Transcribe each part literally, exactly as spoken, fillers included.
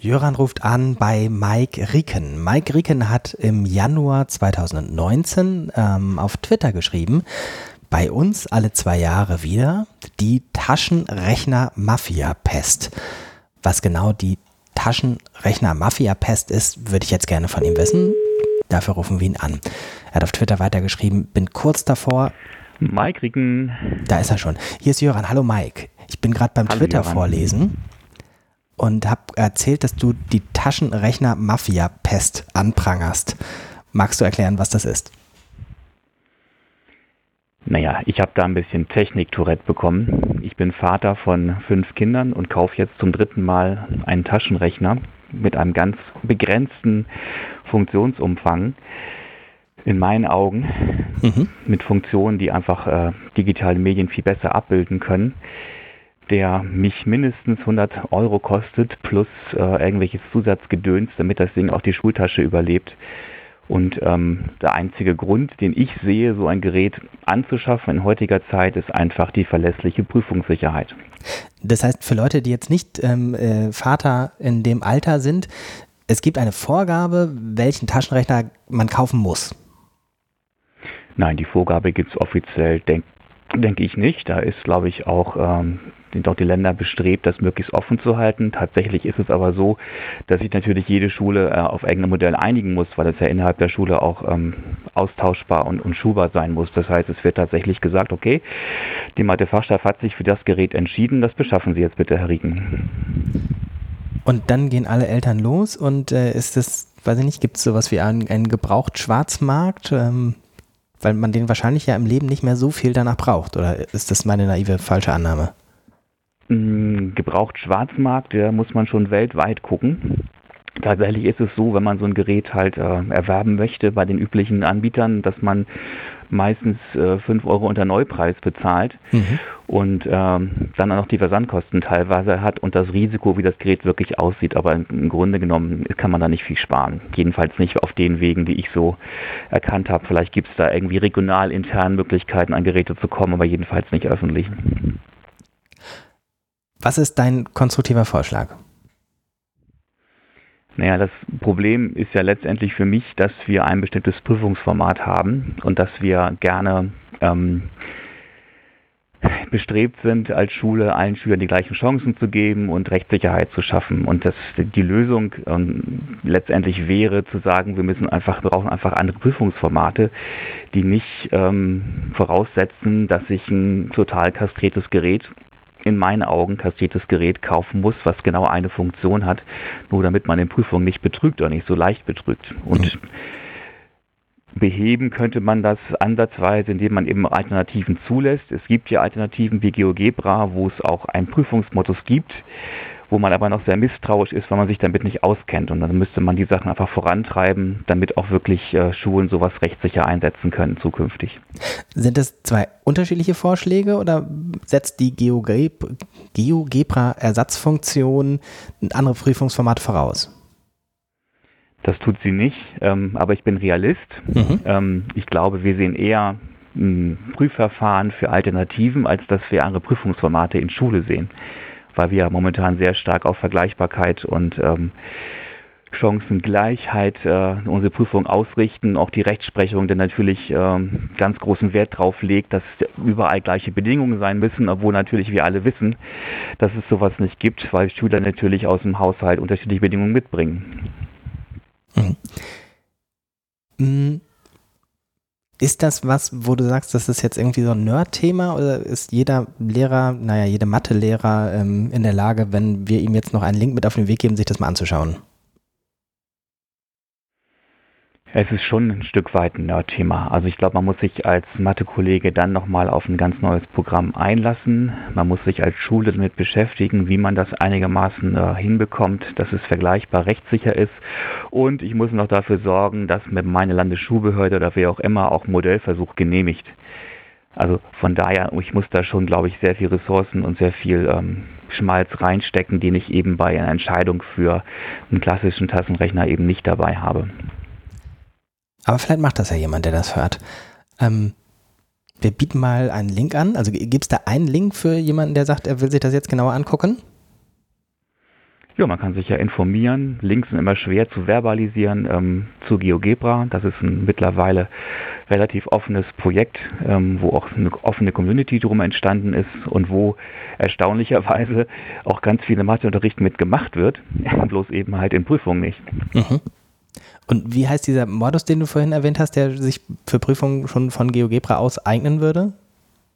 Jöran ruft an bei Mike Rieken. Mike Rieken hat im Januar zweitausendneunzehn ähm, auf Twitter geschrieben, bei uns alle zwei Jahre wieder die Taschenrechner-Mafia-Pest. Was genau die Taschenrechner-Mafia-Pest ist, würde ich jetzt gerne von ihm wissen. Dafür rufen wir ihn an. Er hat auf Twitter weitergeschrieben, bin kurz davor. Mike Rieken. Da ist er schon. Hier ist Jöran. Hallo Mike. Ich bin gerade beim Hallo Twitter Jöran. Vorlesen. Und habe erzählt, dass du die Taschenrechner-Mafia-Pest anprangerst. Magst du erklären, was das ist? Naja, ich habe da ein bisschen Technik-Tourette bekommen. Ich bin Vater von fünf Kindern und kaufe jetzt zum dritten Mal einen Taschenrechner mit einem ganz begrenzten Funktionsumfang. In meinen Augen, mhm. mit Funktionen, die einfach äh, digitale Medien viel besser abbilden können, der mich mindestens hundert Euro kostet, plus äh, irgendwelches Zusatzgedöns, damit das Ding auch die Schultasche überlebt. Und ähm, der einzige Grund, den ich sehe, so ein Gerät anzuschaffen in heutiger Zeit, ist einfach die verlässliche Prüfungssicherheit. Das heißt, für Leute, die jetzt nicht ähm, äh, Vater in dem Alter sind, es gibt eine Vorgabe, welchen Taschenrechner man kaufen muss. Nein, die Vorgabe gibt es offiziell, denke denk ich nicht. Da ist, glaube ich, auch ähm, sind auch die Länder bestrebt, das möglichst offen zu halten. Tatsächlich ist es aber so, dass sich natürlich jede Schule äh, auf irgendein Modell einigen muss, weil es ja innerhalb der Schule auch ähm, austauschbar und, und schuhbar sein muss. Das heißt, es wird tatsächlich gesagt, okay, die Mathe-Fachschaft hat sich für das Gerät entschieden, das beschaffen Sie jetzt bitte, Herr Rieken. Und dann gehen alle Eltern los und äh, ist das, weiß ich nicht, gibt es sowas wie einen, einen Gebraucht-Schwarzmarkt? Ähm Weil man den wahrscheinlich ja im Leben nicht mehr so viel danach braucht. Oder ist das meine naive, falsche Annahme? Gebraucht Schwarzmarkt, da muss man schon weltweit gucken. Tatsächlich ist es so, wenn man so ein Gerät halt äh, erwerben möchte bei den üblichen Anbietern, dass man meistens äh, fünf Euro unter Neupreis bezahlt mhm. und ähm, dann auch noch die Versandkosten teilweise hat und das Risiko, wie das Gerät wirklich aussieht. Aber im Grunde genommen kann man da nicht viel sparen. Jedenfalls nicht auf den Wegen, die ich so erkannt habe. Vielleicht gibt es da irgendwie regional intern Möglichkeiten, an Geräte zu kommen, aber jedenfalls nicht öffentlich. Was ist dein konstruktiver Vorschlag? Naja, das Problem ist ja letztendlich für mich, dass wir ein bestimmtes Prüfungsformat haben und dass wir gerne ähm, bestrebt sind, als Schule allen Schülern die gleichen Chancen zu geben und Rechtssicherheit zu schaffen. Und dass die Lösung ähm, letztendlich wäre, zu sagen, wir müssen einfach, wir brauchen einfach andere Prüfungsformate, die nicht ähm, voraussetzen, dass ich ein total kastriertes Gerät in meinen Augen kastriertes Gerät kaufen muss, was genau eine Funktion hat, nur damit man in Prüfungen nicht betrügt oder nicht so leicht betrügt. Und beheben könnte man das ansatzweise, indem man eben Alternativen zulässt. Es gibt ja Alternativen wie GeoGebra, wo es auch einen Prüfungsmodus gibt, wo man aber noch sehr misstrauisch ist, weil man sich damit nicht auskennt. Und dann müsste man die Sachen einfach vorantreiben, damit auch wirklich äh, Schulen sowas rechtssicher einsetzen können zukünftig. Sind das zwei unterschiedliche Vorschläge oder setzt die GeoGebra-Ersatzfunktion ein anderes Prüfungsformat voraus? Das tut sie nicht, ähm, aber ich bin Realist. Mhm. Ähm, ich glaube, wir sehen eher ein Prüfverfahren für Alternativen, als dass wir andere Prüfungsformate in Schule sehen, weil wir momentan sehr stark auf Vergleichbarkeit und ähm, Chancengleichheit äh, unsere Prüfung ausrichten, auch die Rechtsprechung, der natürlich ähm, ganz großen Wert drauf legt, dass überall gleiche Bedingungen sein müssen, obwohl natürlich wir alle wissen, dass es sowas nicht gibt, weil Schüler natürlich aus dem Haushalt unterschiedliche Bedingungen mitbringen. Mhm. Ist das was, wo du sagst, das ist jetzt irgendwie so ein Nerd-Thema oder ist jeder Lehrer, naja, jede Mathe-Lehrer ähm, in der Lage, wenn wir ihm jetzt noch einen Link mit auf den Weg geben, sich das mal anzuschauen? Es ist schon ein Stück weit ein Nerd-Thema. Also ich glaube, man muss sich als Mathe-Kollege dann nochmal auf ein ganz neues Programm einlassen. Man muss sich als Schule damit beschäftigen, wie man das einigermaßen äh, hinbekommt, dass es vergleichbar rechtssicher ist. Und ich muss noch dafür sorgen, dass meine Landesschulbehörde oder wer auch immer auch Modellversuch genehmigt. Also von daher, ich muss da schon, glaube ich, sehr viel Ressourcen und sehr viel ähm, Schmalz reinstecken, den ich eben bei einer Entscheidung für einen klassischen Taschenrechner eben nicht dabei habe. Aber vielleicht macht das ja jemand, der das hört. Ähm, wir bieten mal einen Link an. Also gibt es da einen Link für jemanden, der sagt, er will sich das jetzt genauer angucken? Ja, man kann sich ja informieren. Links sind immer schwer zu verbalisieren ähm, zu GeoGebra. Das ist ein mittlerweile relativ offenes Projekt, ähm, wo auch eine offene Community drum entstanden ist und wo erstaunlicherweise auch ganz viele Matheunterricht mitgemacht wird, bloß eben halt in Prüfungen nicht. Mhm. Und wie heißt dieser Modus, den du vorhin erwähnt hast, der sich für Prüfungen schon von GeoGebra aus eignen würde?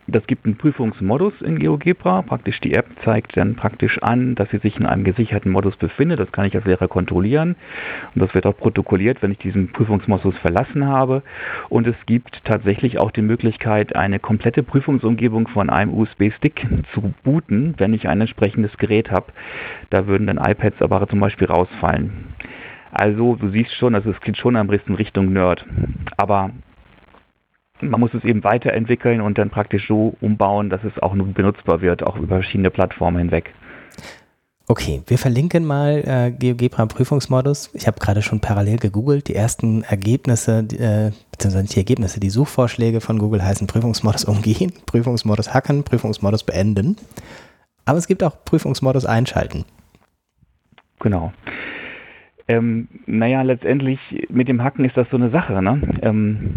Das gibt einen Prüfungsmodus in GeoGebra. Praktisch die App zeigt dann praktisch an, dass sie sich in einem gesicherten Modus befindet. Das kann ich als Lehrer kontrollieren. Und das wird auch protokolliert, wenn ich diesen Prüfungsmodus verlassen habe. Und es gibt tatsächlich auch die Möglichkeit, eine komplette Prüfungsumgebung von einem U S B-Stick zu booten, wenn ich ein entsprechendes Gerät habe. Da würden dann iPads aber zum Beispiel rausfallen. Also du siehst schon, also es geht schon am besten Richtung Nerd. Aber man muss es eben weiterentwickeln und dann praktisch so umbauen, dass es auch benutzbar wird, auch über verschiedene Plattformen hinweg. Okay, wir verlinken mal äh, GeoGebra Prüfungsmodus. Ich habe gerade schon parallel gegoogelt. Die ersten Ergebnisse, äh, beziehungsweise nicht die Ergebnisse, die Suchvorschläge von Google heißen Prüfungsmodus umgehen, Prüfungsmodus hacken, Prüfungsmodus beenden. Aber es gibt auch Prüfungsmodus einschalten. Genau. Ähm, naja, letztendlich mit dem Hacken ist das so eine Sache, ne? Ähm,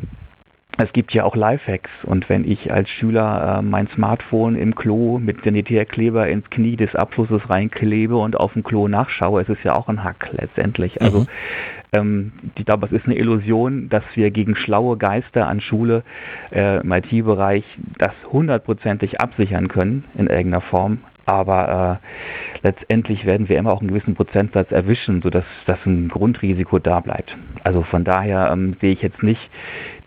Es gibt ja auch Lifehacks und wenn ich als Schüler äh, mein Smartphone im Klo mit Sanitärkleber ins Knie des Abflusses reinklebe und auf dem Klo nachschaue, es ist ja auch ein Hack letztendlich. Also mhm. ähm, ich glaube, es ist eine Illusion, dass wir gegen schlaue Geister an Schule äh, im I T-Bereich das hundertprozentig absichern können in irgendeiner Form. Aber äh, letztendlich werden wir immer auch einen gewissen Prozentsatz erwischen, sodass das ein Grundrisiko da bleibt. Also von daher ähm, sehe ich jetzt nicht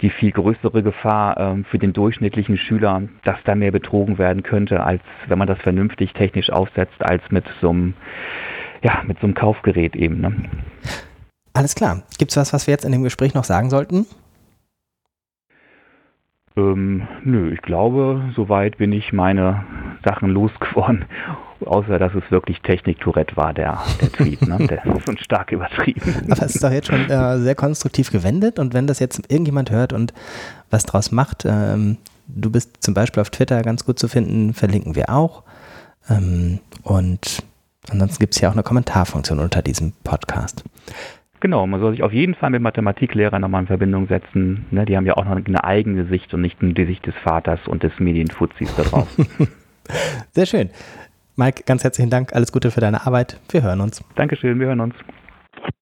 die viel größere Gefahr ähm, für den durchschnittlichen Schüler, dass da mehr betrogen werden könnte, als wenn man das vernünftig technisch aufsetzt, als mit so einem, ja, mit so einem Kaufgerät eben. Ne? Alles klar. Gibt es was, was wir jetzt in dem Gespräch noch sagen sollten? Ähm, nö, ich glaube, soweit bin ich meine Sachen losgeworden, außer dass es wirklich Technik-Tourette war, der, der Tweet, ne? Der ist schon stark übertrieben. Aber es ist doch jetzt schon äh, sehr konstruktiv gewendet und wenn das jetzt irgendjemand hört und was draus macht, ähm, du bist zum Beispiel auf Twitter ganz gut zu finden, verlinken wir auch ähm, und ansonsten gibt es ja auch eine Kommentarfunktion unter diesem Podcast. Genau, man soll sich auf jeden Fall mit Mathematiklehrern nochmal in Verbindung setzen. Ne, die haben ja auch noch eine eigene Sicht und nicht nur die Sicht des Vaters und des Medienfuzis da drauf. Sehr schön. Mike, ganz herzlichen Dank. Alles Gute für deine Arbeit. Wir hören uns. Dankeschön, wir hören uns.